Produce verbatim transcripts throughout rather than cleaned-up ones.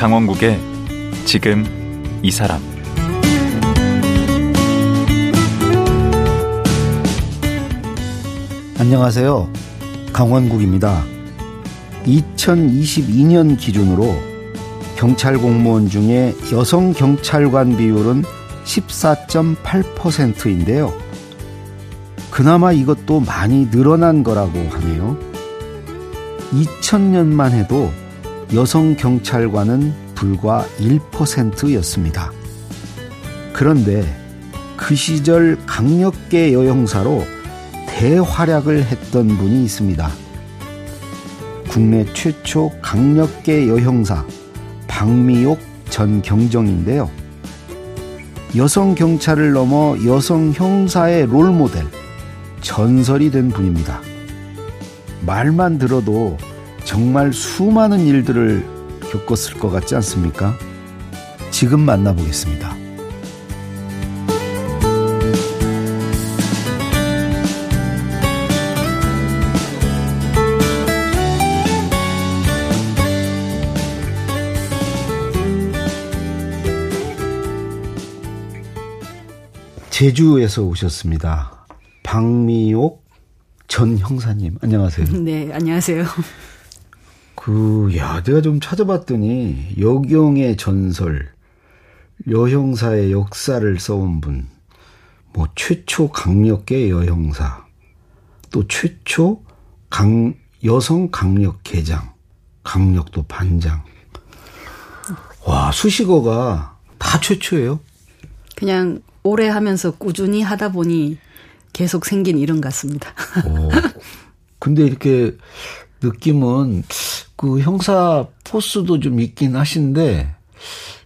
강원국의 지금 이 사람. 안녕하세요. 강원국입니다. 이천이십이 년 기준으로 경찰 공무원 중에 여성 경찰관 비율은 십사 점 팔 퍼센트인데요. 그나마 이것도 많이 늘어난 거라고 하네요. 이천 년만 해도 여성 경찰관은 불과 일 퍼센트였습니다. 그런데 그 시절 강력계 여형사로 대활약을 했던 분이 있습니다. 국내 최초 강력계 여형사 박미옥 전 경정인데요. 여성 경찰을 넘어 여성 형사의 롤모델, 전설이 된 분입니다. 말만 들어도 정말 수많은 일들을 겪었을 것 같지 않습니까? 지금 만나보겠습니다. 제주에서 오셨습니다. 박미옥 전 형사님, 안녕하세요. 네, 안녕하세요. 그, 야, 내가 좀 찾아봤더니, 여경의 전설, 여형사의 역사를 써온 분, 뭐, 최초 강력계 여형사, 또 최초 강, 여성 강력계장, 강력도 반장. 와, 수식어가 다 최초예요? 그냥 오래 하면서 꾸준히 하다 보니 계속 생긴 이름 같습니다. 오, 근데 이렇게 느낌은, 그 형사 포스도 좀 있긴 하신데,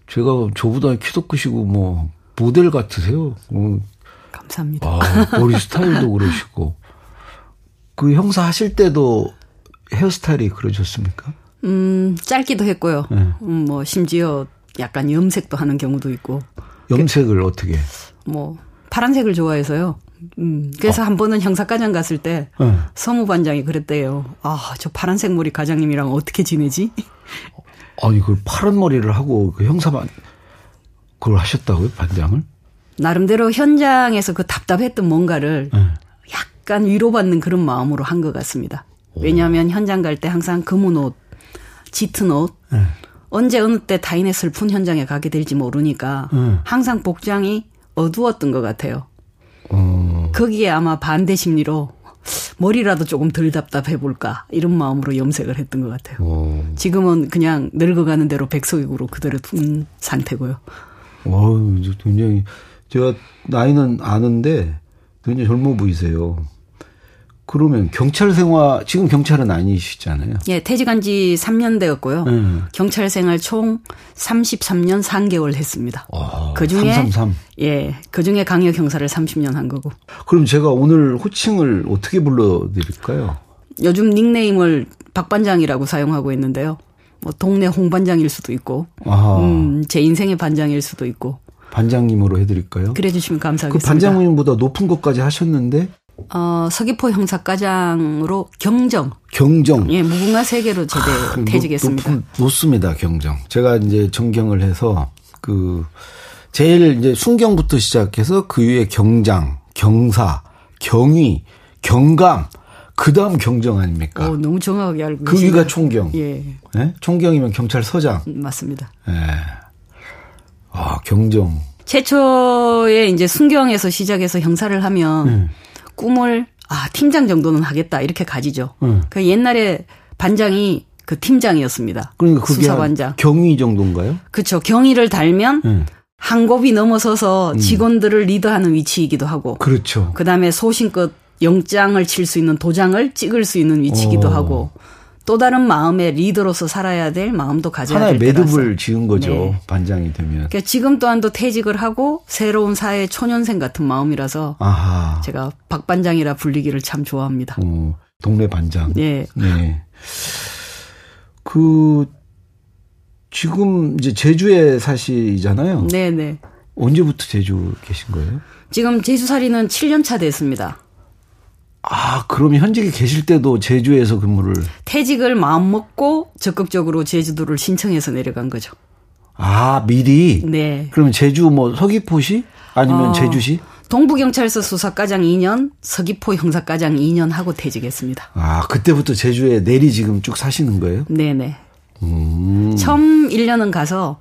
제가 저보다 키도 크시고, 뭐, 모델 같으세요. 뭐, 감사합니다. 아, 머리 스타일도 그러시고. 그 형사 하실 때도 헤어스타일이 그러셨습니까? 음, 짧기도 했고요. 네. 음, 뭐, 심지어 약간 염색도 하는 경우도 있고. 염색을 그, 어떻게? 뭐, 파란색을 좋아해서요. 음, 그래서 어. 한 번은 형사과장 갔을 때 네. 서무반장이 그랬대요. 아, 저 파란색 머리 과장님이랑 어떻게 지내지? 아니, 그 파란 머리를 하고 그 형사반 그걸 하셨다고요, 반장을? 나름대로 현장에서 그 답답했던 뭔가를 네. 약간 위로받는 그런 마음으로 한 것 같습니다. 오. 왜냐하면 현장 갈 때 항상 검은 옷, 짙은 옷, 네. 언제 어느 때 타인의 슬픈 현장에 가게 될지 모르니까 네. 항상 복장이 어두웠던 것 같아요. 어. 거기에 아마 반대 심리로 머리라도 조금 덜 답답해 볼까 이런 마음으로 염색을 했던 것 같아요. 어. 지금은 그냥 늙어가는 대로 백석이구로 그대로 둔 상태고요. 어, 굉장히 제가 나이는 아는데 굉장히 젊어 보이세요. 그러면 경찰 생활 지금 경찰은 아니시잖아요. 예, 퇴직한 지 삼 년 되었고요. 네. 경찰 생활 총 삼십삼 년 사 개월 했습니다. 아, 그중에 삼삼삼. 예, 그중에 강력 형사를 삼십 년 한 거고. 그럼 제가 오늘 호칭을 어떻게 불러 드릴까요? 요즘 닉네임을 박반장이라고 사용하고 있는데요. 뭐 동네 홍반장일 수도 있고. 아. 음, 제 인생의 반장일 수도 있고. 반장님으로 해 드릴까요? 그래 주시면 감사하겠습니다. 그 반장님보다 높은 것까지 하셨는데 어, 서귀포 형사과장으로 경정. 경정. 예, 무궁화 세 개로 제대 아, 퇴직했습니다. 높, 높습니다, 경정. 제가 이제 정경을 해서, 그, 제일 이제 순경부터 시작해서 그 위에 경장, 경사, 경위, 경감, 그 다음 경정 아닙니까? 오, 너무 정확하게 알고 계시네요. 그 위가 총경. 예. 예? 총경이면 경찰서장. 맞습니다. 예. 아, 경정. 최초에 이제 순경에서 시작해서 형사를 하면, 음. 꿈을 아 팀장 정도는 하겠다 이렇게 가지죠. 응. 그 옛날에 반장이 그 팀장이었습니다. 그러니까 그게 수사반장. 경위 정도인가요? 그렇죠. 경위를 달면 응. 한 곱이 넘어서서 직원들을 응. 리드하는 위치이기도 하고. 그렇죠. 그다음에 소신껏 영장을 칠 수 있는 도장을 찍을 수 있는 위치이기도 오. 하고. 또 다른 마음의 리더로서 살아야 될 마음도 가져야 될 때라서. 하나의 매듭을 지은 거죠. 네. 반장이 되면. 그러니까 지금 또한도 퇴직을 하고 새로운 사회 초년생 같은 마음이라서 아하. 제가 박반장이라 불리기를 참 좋아합니다. 어, 동네 반장. 네. 네. 그 지금 이제 제주에 사시잖아요. 네네. 언제부터 제주 계신 거예요? 지금 제주살이는 칠 년 차 됐습니다. 아, 그럼 현직에 계실 때도 제주에서 근무를. 퇴직을 마음먹고 적극적으로 제주도를 신청해서 내려간 거죠. 아, 미리? 네. 그러면 제주 뭐 서귀포시? 아니면 어, 제주시? 동부경찰서 수사과장 이 년, 서귀포 형사과장 이 년 하고 퇴직했습니다. 아, 그때부터 제주에 내리 지금 쭉 사시는 거예요? 네네. 음. 처음 일 년은 가서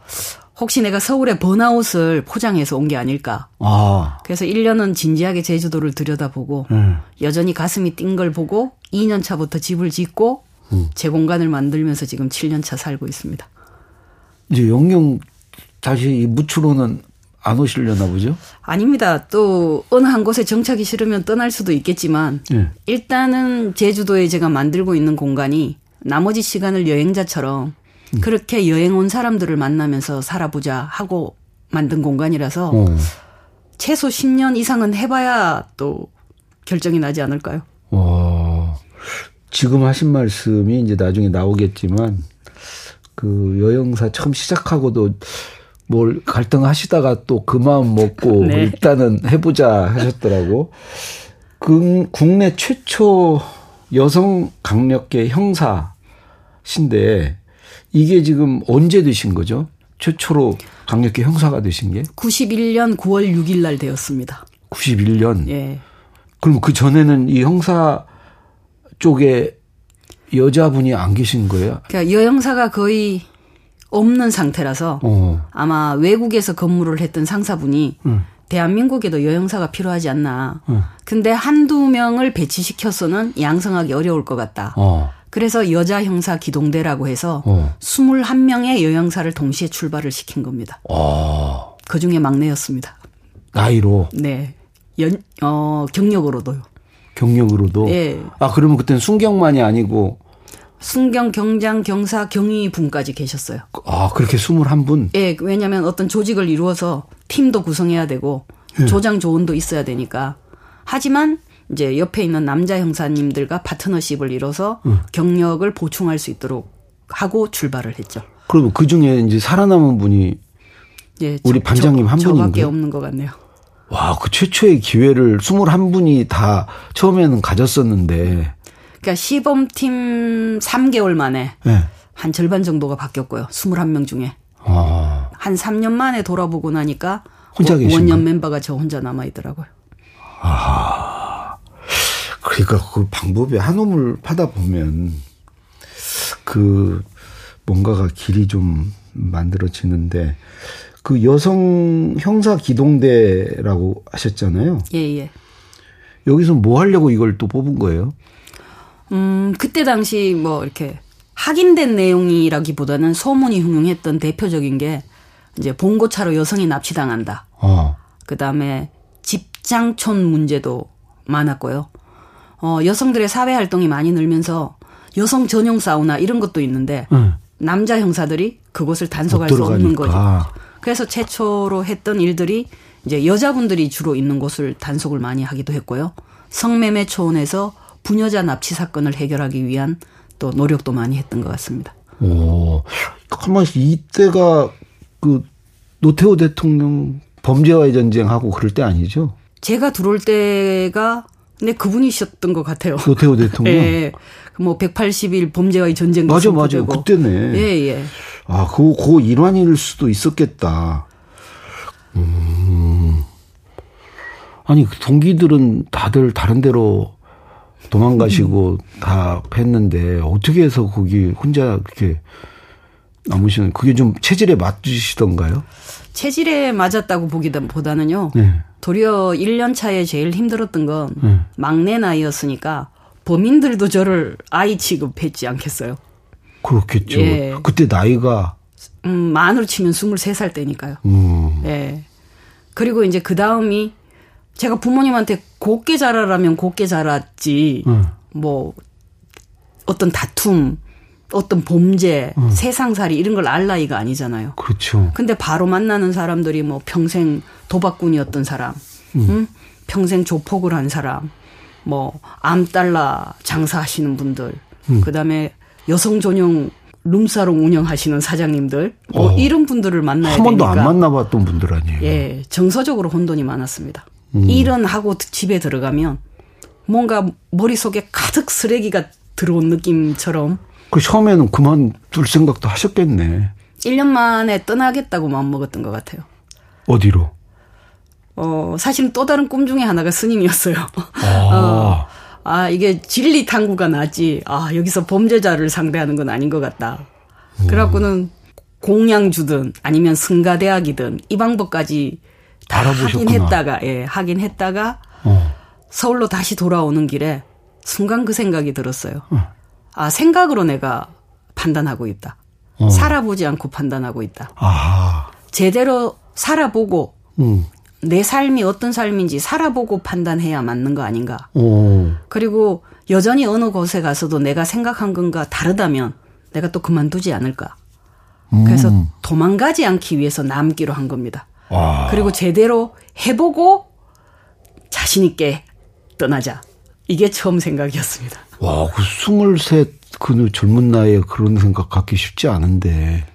혹시 내가 서울에 번아웃을 포장해서 온 게 아닐까. 아. 그래서 일 년은 진지하게 제주도를 들여다보고 음. 여전히 가슴이 뛴 걸 보고 이 년 차부터 집을 짓고 음. 제 공간을 만들면서 지금 칠 년 차 살고 있습니다. 이제 영영 다시 이 무추로는 안 오시려나 보죠? 아닙니다. 또 어느 한 곳에 정착이 싫으면 떠날 수도 있겠지만 네. 일단은 제주도에 제가 만들고 있는 공간이 나머지 시간을 여행자처럼 음. 그렇게 여행 온 사람들을 만나면서 살아보자 하고 만든 공간이라서 오. 최소 십 년 이상은 해봐야 또 결정이 나지 않을까요? 와. 지금 하신 말씀이 이제 나중에 나오겠지만 그 여행사 처음 시작하고도 뭘 갈등하시다가 또 그 마음 먹고 네. 일단은 해보자 하셨더라고. 그 국내 최초 여성 강력계 형사신데 이게 지금 언제 되신 거죠? 최초로 강력계 형사가 되신 게? 구십일 년 구월 육일 날 되었습니다. 구십일 년? 예. 그럼 그 전에는 이 형사 쪽에 여자분이 안 계신 거예요? 그러니까 여형사가 거의 없는 상태라서 오. 아마 외국에서 근무를 했던 상사분이 응. 대한민국에도 여형사가 필요하지 않나. 응. 근데 한두 명을 배치시켜서는 양성하기 어려울 것 같다. 어. 그래서 여자 형사 기동대라고 해서 어. 스물한 명의 여형사를 동시에 출발을 시킨 겁니다. 어. 그중에 막내였습니다. 나이로? 네. 연, 어, 경력으로도요. 경력으로도? 네. 아, 그러면 그때는 순경만이 아니고 순경, 경장, 경사, 경위분까지 계셨어요. 아, 그렇게 스물한 분? 예, 왜냐면 어떤 조직을 이루어서 팀도 구성해야 되고, 예. 조장 조언도 있어야 되니까. 하지만, 이제 옆에 있는 남자 형사님들과 파트너십을 이뤄서 음. 경력을 보충할 수 있도록 하고 출발을 했죠. 그럼 그 중에 이제 살아남은 분이 예, 우리 저, 반장님 한 분인가요? 저밖에 없는 것 같네요. 와, 그 최초의 기회를 스물한 분이 다 처음에는 가졌었는데, 그러니까 시범팀 삼 개월 만에 네. 한 절반 정도가 바뀌었고요. 스물한 명 중에. 아. 한 삼 년 만에 돌아보고 나니까 혼자 계신 원년 멤버가 저 혼자 남아있더라고요. 아. 그러니까 그 방법에 한우물 파다 보면 그 뭔가가 길이 좀 만들어지는데 그 여성 형사 기동대라고 하셨잖아요. 예, 예. 여기서 뭐 하려고 이걸 또 뽑은 거예요? 음, 그때 당시 뭐 이렇게 확인된 내용이라기보다는 소문이 흉흉했던 대표적인 게 이제 봉고차로 여성이 납치당한다. 어. 그다음에 집장촌 문제도 많았고요. 어, 여성들의 사회 활동이 많이 늘면서 여성 전용 사우나 이런 것도 있는데 응. 남자 형사들이 그곳을 단속할 수 없는 거죠. 그래서 최초로 했던 일들이 이제 여자분들이 주로 있는 곳을 단속을 많이 하기도 했고요. 성매매 초원에서 부녀자 납치 사건을 해결하기 위한 또 노력도 많이 했던 것 같습니다. 오, 가만히 이때가 그 노태우 대통령 범죄와의 전쟁하고 그럴 때 아니죠? 제가 들어올 때가 네 그분이셨던 것 같아요. 노태우 대통령. 예, 뭐 백팔십 일 범죄와의 전쟁. 맞아, 맞아. 그때네. 예, 예. 아, 그, 그 일환일 수도 있었겠다. 음, 아니 동기들은 다들 다른 데로. 도망가시고 음. 다 했는데 어떻게 해서 거기 혼자 그렇게 남으시는 그게 좀 체질에 맞으시던가요? 체질에 맞았다고 보기보다는요. 네. 도리어 일 년 차에 제일 힘들었던 건 네. 막내 나이였으니까 범인들도 저를 아이 취급했지 않겠어요? 그렇겠죠. 예. 그때 나이가 음, 만으로 치면 스물세 살 때니까요. 음. 예. 그리고 이제 그 다음이 제가 부모님한테 곱게 자라라면 곱게 자랐지 응. 뭐 어떤 다툼, 어떤 범죄, 응. 세상살이 이런 걸 알 나이가 아니잖아요. 그렇죠. 근데 바로 만나는 사람들이 뭐 평생 도박꾼이었던 사람, 응. 응? 평생 조폭을 한 사람, 뭐 암달러 장사하시는 분들, 응. 그다음에 여성 전용 룸사롱 운영하시는 사장님들 뭐 어. 이런 분들을 만나야 되니까 한 번도 안 만나봤던 분들 아니에요. 예, 정서적으로 혼돈이 많았습니다. 음. 일은 하고 집에 들어가면 뭔가 머릿속에 가득 쓰레기가 들어온 느낌처럼. 그 처음에는 그만둘 생각도 하셨겠네. 일 년 만에 떠나겠다고 마음먹었던 것 같아요. 어디로? 어, 사실은 또 다른 꿈 중에 하나가 스님이었어요. 아. 어. 아, 이게 진리 탐구가 나지. 아, 여기서 범죄자를 상대하는 건 아닌 것 같다. 음. 그래갖고는 공양주든 아니면 승가대학이든 이 방법까지 다 알아보셨구나. 하긴 했다가, 예, 하긴 했다가 어. 서울로 다시 돌아오는 길에 순간 그 생각이 들었어요. 어. 아, 생각으로 내가 판단하고 있다. 어. 살아보지 않고 판단하고 있다. 아. 제대로 살아보고 음. 내 삶이 어떤 삶인지 살아보고 판단해야 맞는 거 아닌가. 오. 그리고 여전히 어느 곳에 가서도 내가 생각한 건가 다르다면 내가 또 그만두지 않을까. 음. 그래서 도망가지 않기 위해서 남기로 한 겁니다. 와. 그리고 제대로 해보고 자신 있게 떠나자. 이게 처음 생각이었습니다. 와, 그 스물셋 그 젊은 나이에 그런 생각 갖기 쉽지 않은데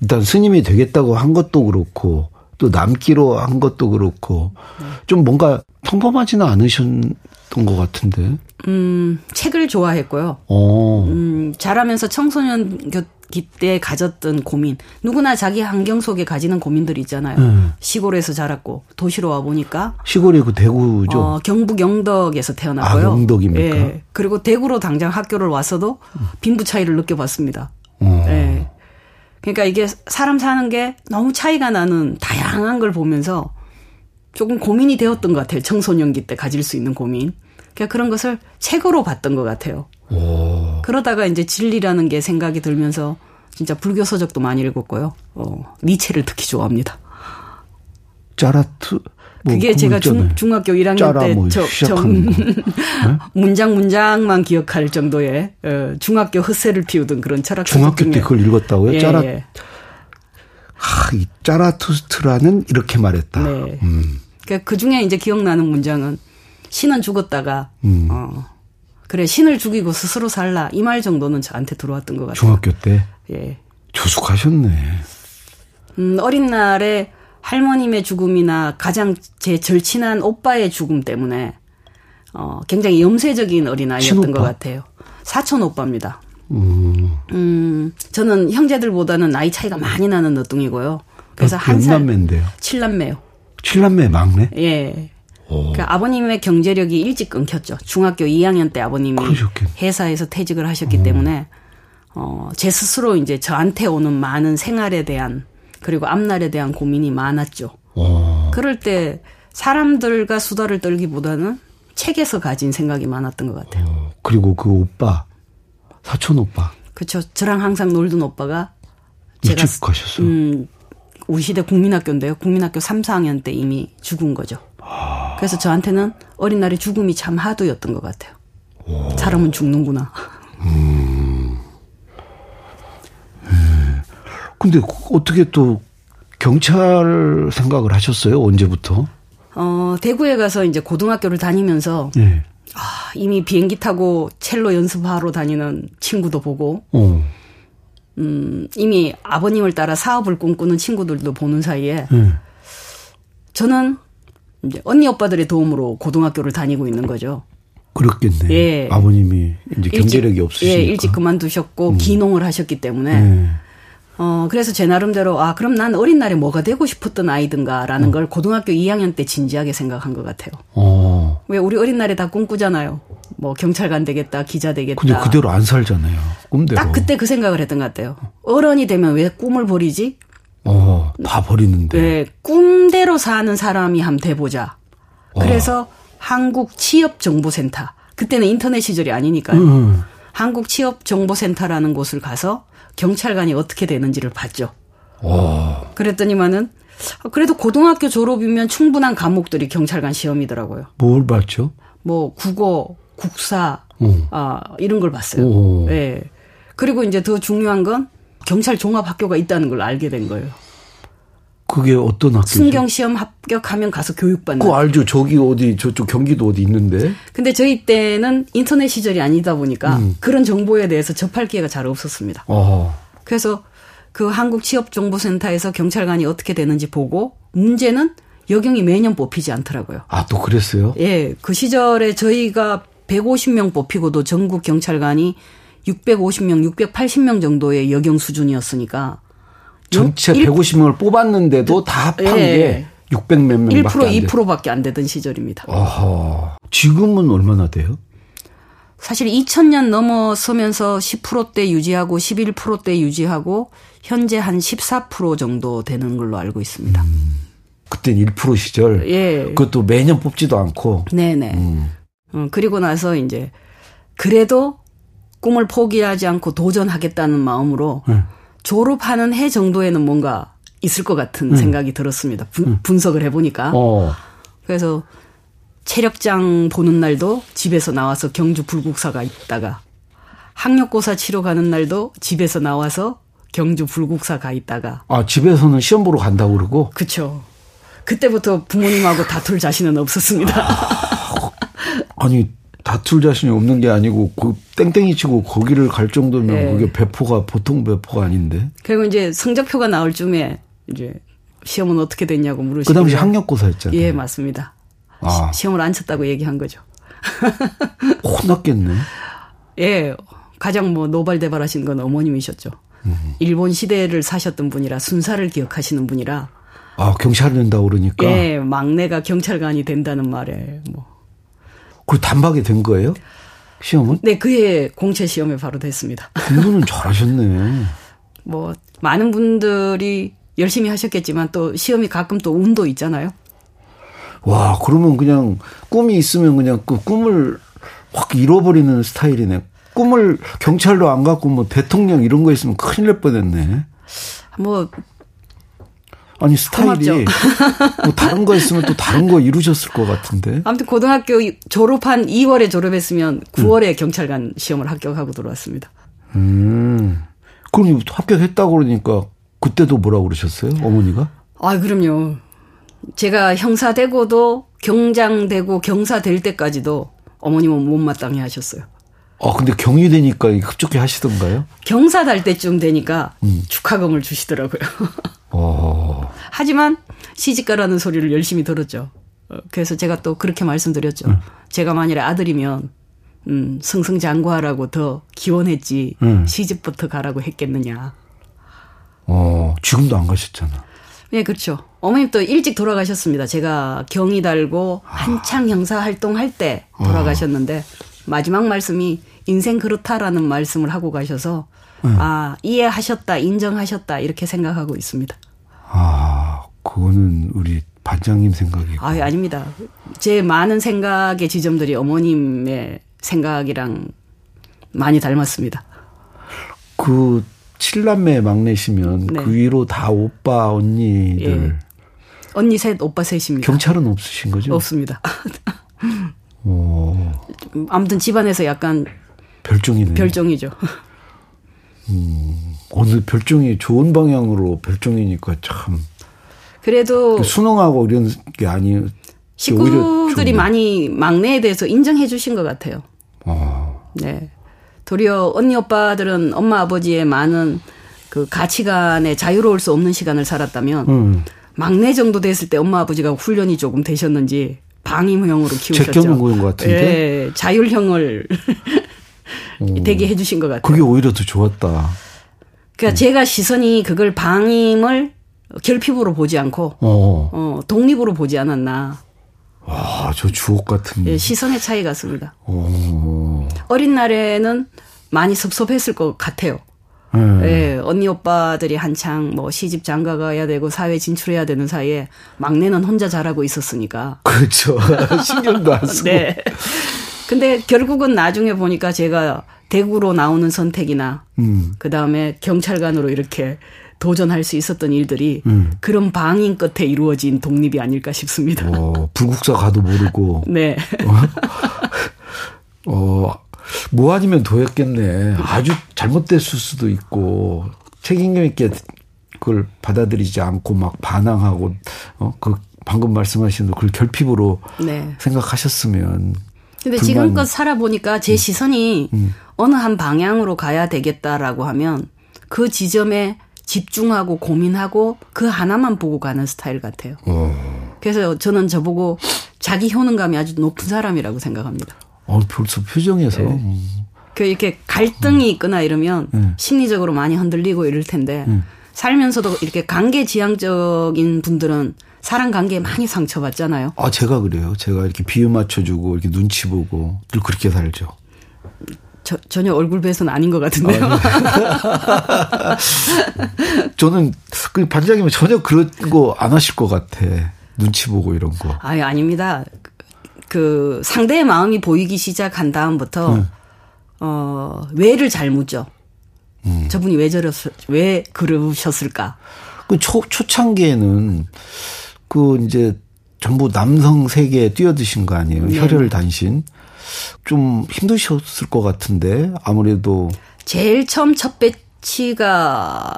일단 스님이 되겠다고 한 것도 그렇고 또 남기로 한 것도 그렇고 좀 뭔가 평범하지는 않으셨던 것 같은데. 음, 책을 좋아했고요. 오. 음, 자라면서 청소년기 때 가졌던 고민. 누구나 자기 환경 속에 가지는 고민들이 있잖아요. 음. 시골에서 자랐고 도시로 와 보니까. 시골이 그 대구죠. 어, 경북 영덕에서 태어났고요. 아, 영덕입니까? 예. 그리고 대구로 당장 학교를 왔어도 빈부 차이를 느껴봤습니다. 음. 예. 그러니까 이게 사람 사는 게 너무 차이가 나는 다양한 걸 보면서 조금 고민이 되었던 것 같아요. 청소년기 때 가질 수 있는 고민. 그러니까 그런 것을 책으로 봤던 것 같아요. 오. 그러다가 이제 진리라는 게 생각이 들면서 진짜 불교 서적도 많이 읽었고요. 어, 니체를 특히 좋아합니다. 자라투. 뭐 그게 그 제가 중, 중학교 일 학년 때 뭐 저, 저, 문장 문장만 기억할 정도의 중학교 헛새를 피우던 그런 철학. 중학교 때 그걸 읽었다고요? 예, 짜라. 예. 하, 이 자라투스트라는 이렇게 말했다. 네. 음. 그러니까 그 중에 이제 기억나는 문장은 신은 죽었다가 음. 어, 그래 신을 죽이고 스스로 살라 이 말 정도는 저한테 들어왔던 것 같아요. 중학교 때. 예. 조숙하셨네. 음, 어린 날에. 할머님의 죽음이나 가장 제 절친한 오빠의 죽음 때문에 어, 굉장히 염세적인 어린아이였던 친오빠? 것 같아요. 사촌 오빠입니다. 음. 음, 저는 형제들보다는 나이 차이가 많이 나는 너뚱이고요. 그래서 한 살. 남매인데요. 칠남매요. 칠남매 막내? 예. 그러니까 아버님의 경제력이 일찍 끊겼죠. 중학교 이 학년 때 아버님이 그러셨겠네. 회사에서 퇴직을 하셨기 음. 때문에 어, 제 스스로 이제 저한테 오는 많은 생활에 대한 그리고 앞날에 대한 고민이 많았죠. 와. 그럴 때 사람들과 수다를 떨기보다는 책에서 가진 생각이 많았던 것 같아요. 어, 그리고 그 오빠, 사촌 오빠. 그렇죠. 저랑 항상 놀던 오빠가. 제가 일찍 가셨어요? 음, 우시대 국민학교인데요. 국민학교 삼, 사학년 때 이미 죽은 거죠. 와. 그래서 저한테는 어린 날에 죽음이 참 하도였던 것 같아요. 와. 사람은 죽는구나. 음. 근데 어떻게 또 경찰 생각을 하셨어요? 언제부터? 어, 대구에 가서 이제 고등학교를 다니면서 네. 아, 이미 비행기 타고 첼로 연습하러 다니는 친구도 보고 어. 음, 이미 아버님을 따라 사업을 꿈꾸는 친구들도 보는 사이에 네. 저는 이제 언니 오빠들의 도움으로 고등학교를 다니고 있는 거죠. 그렇겠네. 예. 아버님이 이제 경제력이 없으시니까. 예, 일찍 그만두셨고 음. 기농을 하셨기 때문에 네. 어, 그래서 제 나름대로, 아, 그럼 난 어린 날에 뭐가 되고 싶었던 아이든가라는 음. 걸 고등학교 이 학년 때 진지하게 생각한 것 같아요. 어. 왜 우리 어린 날에 다 꿈꾸잖아요. 뭐 경찰관 되겠다, 기자 되겠다. 근데 그대로 안 살잖아요. 꿈대로. 딱 그때 그 생각을 했던 것 같아요. 어른이 되면 왜 꿈을 버리지? 어, 다 버리는데. 네, 꿈대로 사는 사람이 한번 돼보자. 어. 그래서 한국 취업정보센터. 그때는 인터넷 시절이 아니니까요. 음. 한국 취업정보센터라는 곳을 가서 경찰관이 어떻게 되는지를 봤죠. 와. 그랬더니만은 그래도 고등학교 졸업이면 충분한 과목들이 경찰관 시험이더라고요. 뭘 봤죠? 뭐 국어, 국사, 음. 아 이런 걸 봤어요. 오. 예. 그리고 이제 더 중요한 건 경찰 종합학교가 있다는 걸 알게 된 거예요. 그게 어떤 학교죠? 순경 시험 합격하면 가서 교육받는. 그거 알죠. 저기 어디 저쪽 경기도 어디 있는데. 근데 저희 때는 인터넷 시절이 아니다 보니까 음. 그런 정보에 대해서 접할 기회가 잘 없었습니다. 어허. 그래서 그 한국취업정보센터에서 경찰관이 어떻게 되는지 보고 문제는 여경이 매년 뽑히지 않더라고요. 아, 또 그랬어요? 예. 그 시절에 저희가 백오십 명 뽑히고도 전국 경찰관이 육백오십 명, 육백팔십 명 정도의 여경 수준이었으니까 전체 일, 백오십 명을 뽑았는데도 다 합한 예. 게 육백 몇 명밖에 일 퍼센트, 안 돼요. 이 퍼센트밖에 안 되던 시절입니다. 어허. 지금은 얼마나 돼요? 사실 이천 년 넘어서면서 십 퍼센트대 유지하고 십일 퍼센트대 유지하고 현재 한 십사 퍼센트 정도 되는 걸로 알고 있습니다. 음. 그때는 일 퍼센트 시절. 예. 그것도 매년 뽑지도 않고. 네네. 음. 음, 그리고 나서 이제 그래도 꿈을 포기하지 않고 도전하겠다는 마음으로 음. 졸업하는 해 정도에는 뭔가 있을 것 같은 음. 생각이 들었습니다. 부, 음. 분석을 해보니까. 어. 그래서 체력장 보는 날도 집에서 나와서 경주 불국사가 있다가 학력고사 치러 가는 날도 집에서 나와서 경주 불국사 가 있다가. 아, 집에서는 시험 보러 간다고 그러고? 그렇죠. 그때부터 부모님하고 다툴 자신은 없었습니다. 아, 아니 다툴 자신이 없는 게 아니고 그 땡땡이 치고 거기를 갈 정도면 네. 그게 배포가 보통 배포가 아닌데. 그리고 이제 성적표가 나올 쯤에 이제 시험은 어떻게 됐냐고 물으시고. 그 당시 학력고사였잖아요. 예, 맞습니다. 아. 시험을 안 쳤다고 얘기한 거죠. 혼났겠네. 예, 가장 뭐 노발대발하신 건 어머님이셨죠. 음. 일본 시대를 사셨던 분이라 순사를 기억하시는 분이라. 아, 경찰 된다고 그러니까. 예, 막내가 경찰관이 된다는 말에 뭐. 그걸 단박에 된 거예요? 시험은? 네, 그해 공채 시험에 바로 됐습니다. 공부는 잘하셨네. 뭐 많은 분들이 열심히 하셨겠지만 또 시험이 가끔 또 운도 있잖아요. 와, 그러면 그냥 꿈이 있으면 그냥 그 꿈을 확 잃어버리는 스타일이네. 꿈을 경찰로 안 갖고 뭐 대통령 이런 거 있으면 큰일 날 뻔했네. 뭐. 아니 스타일이 뭐 다른 거 있으면 또 다른 거 이루셨을 것 같은데. 아무튼 고등학교 졸업한 이월에 졸업했으면 구월에 음. 경찰관 시험을 합격하고 들어왔습니다. 음. 그럼 합격했다고 그러니까 그때도 뭐라고 그러셨어요? 어머니가? 아, 그럼요. 제가 형사되고도 경장되고 경사될 때까지도 어머님은 못마땅해 하셨어요. 아, 근데 경이 되니까 흡족해 하시던가요? 경사 달 때쯤 되니까 음. 축하금을 주시더라고요. 어. 하지만 시집가라는 소리를 열심히 들었죠. 그래서 제가 또 그렇게 말씀드렸죠. 음. 제가 만일에 아들이면 음, 승승장구하라고 더 기원했지 음. 시집부터 가라고 했겠느냐. 어, 지금도 안 가셨잖아. 예, 그렇죠. 어머님 또 일찍 돌아가셨습니다. 제가 경이 달고 한창 형사 활동할 때 돌아가셨는데 마지막 말씀이 인생 그렇다라는 말씀을 하고 가셔서 아, 이해하셨다, 인정하셨다 이렇게 생각하고 있습니다. 아, 그거는 우리 반장님 생각이고. 아, 아닙니다. 제 많은 생각의 지점들이 어머님의 생각이랑 많이 닮았습니다. 그 칠남매 막내시면 네. 그 위로 다 오빠, 언니들. 예. 언니 셋, 오빠 셋입니다. 경찰은 없으신 거죠? 없습니다. 오. 아무튼 집안에서 약간. 별종이네. 별종이죠. 음, 어느 별종이 좋은 방향으로 별종이니까 참. 그래도. 순응하고 이런 게 아니에요. 식구들이 많이 막내에 대해서 인정해 주신 것 같아요. 아. 네. 도리어 언니 오빠들은 엄마 아버지의 많은 그 가치관에 자유로울 수 없는 시간을 살았다면 음. 막내 정도 됐을 때 엄마 아버지가 훈련이 조금 되셨는지 방임형으로 키우셨죠. 제껴놓은 것 같은데. 예, 자율형을 되게 해 주신 것 같아요. 그게 오히려 더 좋았다. 그러니까 음. 제가 시선이 그걸 방임을 결핍으로 보지 않고 어. 어, 독립으로 보지 않았나. 와, 저 주옥 같은. 예, 시선의 차이 같습니다. 오. 어린 날에는 많이 섭섭했을 것 같아요. 음. 예, 언니 오빠들이 한창 뭐 시집 장가가야 되고 사회 진출해야 되는 사이에 막내는 혼자 자라고 있었으니까. 그렇죠. 신경도 안 쓰고. 네. 근데 결국은 나중에 보니까 제가 대구로 나오는 선택이나 음. 그다음에 경찰관으로 이렇게 도전할 수 있었던 일들이 음. 그런 방임 끝에 이루어진 독립이 아닐까 싶습니다. 어, 불국사 가도 모르고. 네. 어, 어, 뭐 아니면 도였겠네. 아주 잘못됐을 수도 있고 책임감 있게 그걸 받아들이지 않고 막 반항하고 어, 그 방금 말씀하신 그걸 결핍으로 네. 생각하셨으면. 근데 불만. 지금껏 살아보니까 제 시선이 음. 음. 어느 한 방향으로 가야 되겠다라고 하면 그 지점에 집중하고 고민하고 그 하나만 보고 가는 스타일 같아요. 오. 그래서 저는 저보고 자기 효능감이 아주 높은 사람이라고 생각합니다. 어, 벌써 표정에서. 네. 음. 그 이렇게 갈등이 있거나 이러면 음. 심리적으로 많이 흔들리고 이럴 텐데 음. 살면서도 이렇게 관계지향적인 분들은 사람 관계에 많이 상처받잖아요. 아, 제가 그래요. 제가 이렇게 비유 맞춰주고 이렇게 눈치 보고 늘 그렇게 살죠. 저, 전혀 얼굴 뵈선 아닌 것 같은데요. 아, 네. 저는 그 반장님은 전혀 그런 거 안 하실 것 같아. 눈치 보고 이런 거. 아니, 아닙니다. 그 상대의 마음이 보이기 시작한 다음부터 음. 어, 왜를 잘 묻죠. 음. 저분이 왜 저랬을, 왜 그러셨을까? 그 초 초창기에는 그 이제 전부 남성 세계에 뛰어드신 거 아니에요? 네. 혈혈 단신. 좀 힘드셨을 것 같은데 아무래도 제일 처음 첫 배치가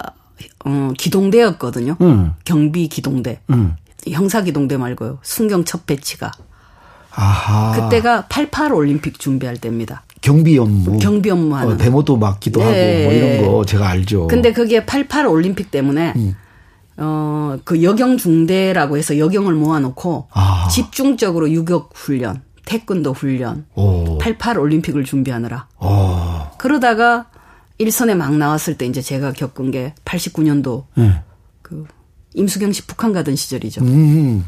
어, 기동대였거든요. 음. 경비 기동대, 음. 형사 기동대 말고요. 순경 첫 배치가. 아하. 그때가 팔십팔 올림픽 준비할 때입니다. 경비 업무. 경비 업무하는. 어, 데모도 맡기도 네. 하고 뭐 이런 거 제가 알죠. 근데 그게 팔십팔 올림픽 때문에 음. 어, 그 여경 중대라고 해서 여경을 모아놓고 아. 집중적으로 유격 훈련. 태권도 훈련, 오. 팔십팔 올림픽을 준비하느라. 오. 그러다가 일선에 막 나왔을 때 이제 제가 겪은 게 팔십구 년도 네. 그 임수경 씨 북한 가던 시절이죠. 음.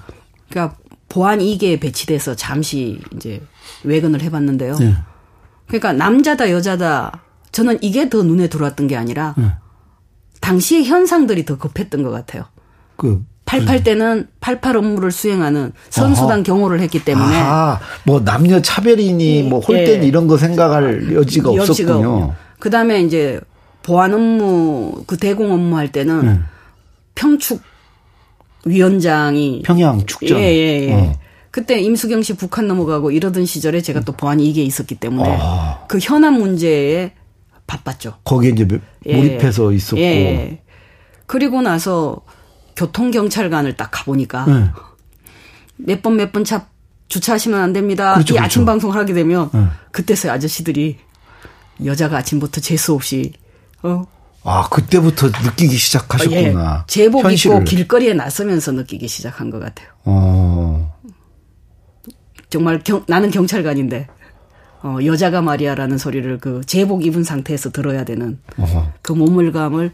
그러니까 보안 이 기에 배치돼서 잠시 이제 외근을 해봤는데요. 네. 그러니까 남자다 여자다 저는 이게 더 눈에 들어왔던 게 아니라 네. 당시의 현상들이 더 급했던 것 같아요. 그. 팔십팔 때는 팔십팔 업무를 수행하는 선수단 경호를 했기 때문에. 아, 뭐 남녀 차별이니 뭐 홀대니 예. 이런 거 생각할 여지가, 여지가 없었군요. 없군요. 그다음에 이제 보안 업무 그 대공 업무 할 때는 음. 평축 위원장이 평양 축전. 예예예. 예, 예. 어. 그때 임수경 씨 북한 넘어가고 이러던 시절에 제가 또 보안 이 기에 있었기 때문에 아. 그 현안 문제에 바빴죠. 거기에 이제 몰입해서 예. 있었고. 예. 그리고 나서. 교통경찰관을 딱 가보니까 네. 몇 번 몇 번 차 주차하시면 안 됩니다. 그렇죠, 이 그렇죠. 아침 방송을 하게 되면 네. 그때서야 아저씨들이 여자가 아침부터 재수없이 어. 아 그때부터 느끼기 시작하셨구나. 어, 예. 제복 현실을. 입고 길거리에 나서면서 느끼기 시작한 것 같아요. 어. 정말 경, 나는 경찰관인데 어, 여자가 말이야라는 소리를 그 제복 입은 상태에서 들어야 되는 어허. 그 모멸감을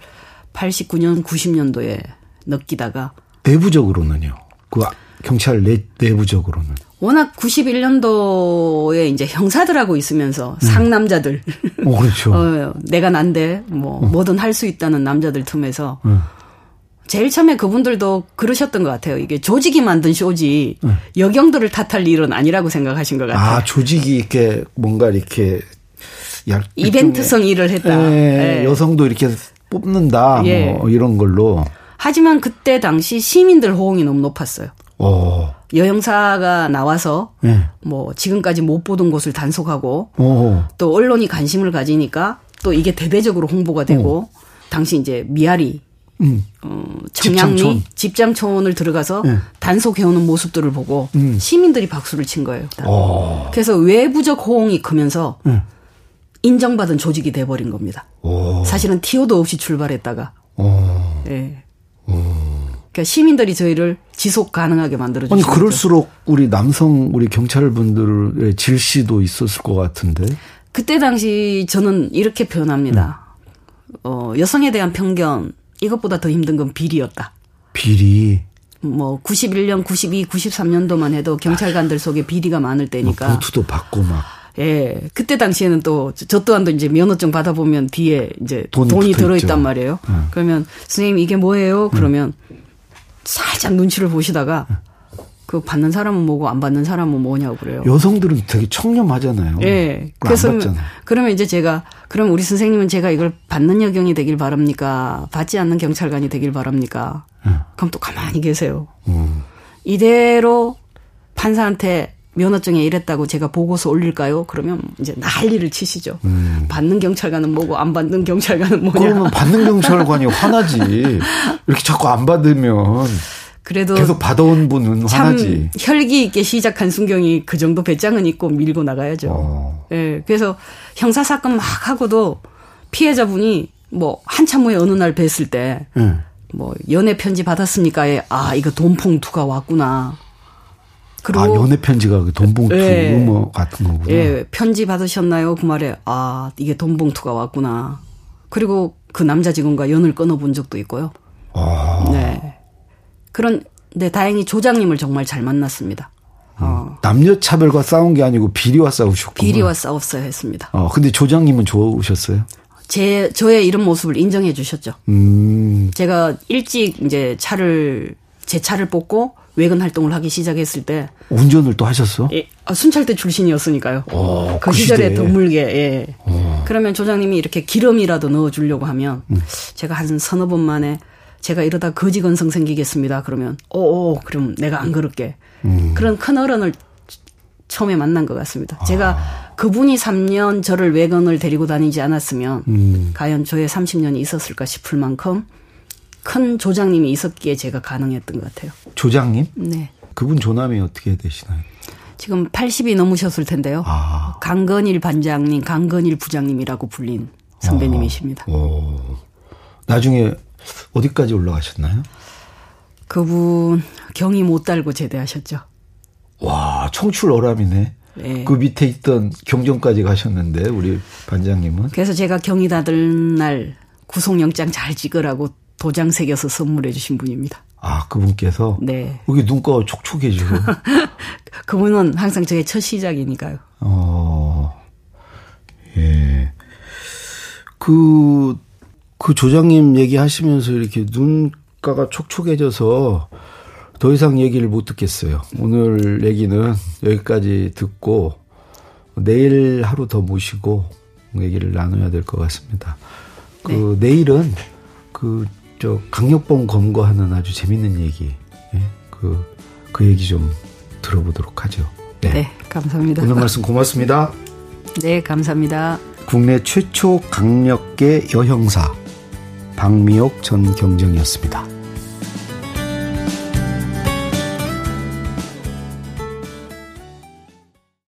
팔십구 년 구십 년도에 느끼다가 내부적으로는요. 그 경찰 내, 내부적으로는 워낙 구십일 년도에 이제 형사들하고 있으면서 음. 상남자들, 어, 그렇죠. 어, 내가 난데 뭐 어. 뭐든 할 수 있다는 남자들 틈에서 음. 제일 처음에 그분들도 그러셨던 것 같아요. 이게 조직이 만든 쇼지 음. 여경들을 탓할 일은 아니라고 생각하신 것 같아요. 아 조직이 이렇게 뭔가 이렇게 야, 이벤트성 일을 했다. 예, 예. 여성도 이렇게 뽑는다. 예. 뭐 이런 걸로. 하지만 그때 당시 시민들 호응이 너무 높았어요. 오. 여형사가 나와서 네. 뭐 지금까지 못 보던 곳을 단속하고 오. 또 언론이 관심을 가지니까 또 이게 대대적으로 홍보가 되고 오. 당시 이제 미아리, 음. 어, 청량리, 집장촌. 집장촌을 들어가서 네. 단속해오는 모습들을 보고 음. 시민들이 박수를 친 거예요. 그래서 외부적 호응이 크면서 네. 인정받은 조직이 돼버린 겁니다. 오. 사실은 티오도 없이 출발했다가 네. 음. 그러니까 시민들이 저희를 지속 가능하게 만들어주죠. 아니 그럴수록 우리 남성 우리 경찰분들의 질시도 있었을 것 같은데. 그때 당시 저는 이렇게 표현합니다. 음. 어, 여성에 대한 편견 이것보다 더 힘든 건 비리였다. 비리. 뭐 구십일 년, 구십이, 구십삼 년도만 해도 경찰관들 속에 비리가 많을 때니까. 뭐 보투도 받고 막. 예, 그때 당시에는 또 저 또한도 이제 면허증 받아보면 뒤에 이제 돈이, 돈이 들어있단 말이에요. 응. 그러면 선생님 이게 뭐예요? 그러면 응. 살짝 눈치를 보시다가 응. 그 받는 사람은 뭐고 안 받는 사람은 뭐냐고 그래요. 여성들은 되게 청렴하잖아요. 예, 그래서 그러면 이제 제가 그럼 우리 선생님은 제가 이걸 받는 여경이 되길 바랍니까? 받지 않는 경찰관이 되길 바랍니까? 응. 그럼 또 가만히 계세요. 응. 이대로 판사한테. 면허증에 이랬다고 제가 보고서 올릴까요? 그러면 이제 난리를 치시죠. 음. 받는 경찰관은 뭐고 안 받는 경찰관은 뭐냐. 그러면 받는 경찰관이 화나지. 이렇게 자꾸 안 받으면 그래도 계속 받아온 분은 참 화나지. 혈기 있게 시작한 순경이 그 정도 배짱은 있고 밀고 나가야죠. 어. 예, 그래서 형사 사건 막 하고도 피해자분이 뭐 한참 후에 어느 날 뵀을 때 뭐 음. 연애 편지 받았습니까에 아 이거 돈봉투가 왔구나. 아, 연애 편지가 그 돈봉투 예, 뭐 같은 거구나. 예, 편지 받으셨나요? 그 말에 아 이게 돈봉투가 왔구나. 그리고 그 남자 직원과 연을 끊어본 적도 있고요. 아. 네. 그런, 네, 다행히 조장님을 정말 잘 만났습니다. 어. 남녀 차별과 싸운 게 아니고 비리와 싸우셨고. 비리와 싸웠어야 했습니다. 어, 근데 조장님은 좋으셨어요? 제, 저의 이런 모습을 인정해 주셨죠. 음. 제가 일찍 이제 차를, 제 차를 뽑고 외근 활동을 하기 시작했을 때. 운전을 또 하셨어? 예. 아, 순찰대 출신이었으니까요. 오, 그, 그 시절에 드물게, 예. 오. 그러면 조장님이 이렇게 기름이라도 넣어 주려고 하면, 음. 제가 한 서너 번 만에 제가 이러다 거지 건성 생기겠습니다. 그러면, 오오, 그럼 내가 안 그럴게. 음. 그런 큰 어른을 처음에 만난 것 같습니다. 아. 제가 그분이 삼 년 저를 외근을 데리고 다니지 않았으면, 음. 과연 저의 삼십 년이 있었을까 싶을 만큼 큰 조장님이 있었기에 제가 가능했던 것 같아요. 조장님? 네. 그분 조남이 어떻게 되시나요? 지금 팔십이 넘으셨을 텐데요. 아. 강건일 반장님, 강건일 부장님이라고 불린 선배님이십니다. 아. 오. 나중에 어디까지 올라가셨나요? 그분 경이 못 달고 제대하셨죠. 와, 청출어람이네. 네. 그 밑에 있던 경정까지 가셨는데 우리 반장님은. 그래서 제가 경이 닫을 날 구속영장 잘 찍으라고 도장 새겨서 선물해 주신 분입니다. 아, 그분께서? 네. 여기 눈가가 촉촉해지고. 그분은 항상 저의 첫 시작이니까요. 어, 예. 그, 그 조장님 얘기하시면서 이렇게 눈가가 촉촉해져서 더 이상 얘기를 못 듣겠어요. 오늘 얘기는 여기까지 듣고 내일 하루 더 모시고 얘기를 나눠야 될 것 같습니다. 그, 네. 내일은 그, 저 강력범 검거하는 아주 재밌는 얘기, 예? 그, 그 얘기 좀 들어보도록 하죠. 네. 네, 감사합니다. 오늘 말씀 고맙습니다. 네, 감사합니다. 국내 최초 강력계 여형사 박미옥 전 경정이었습니다.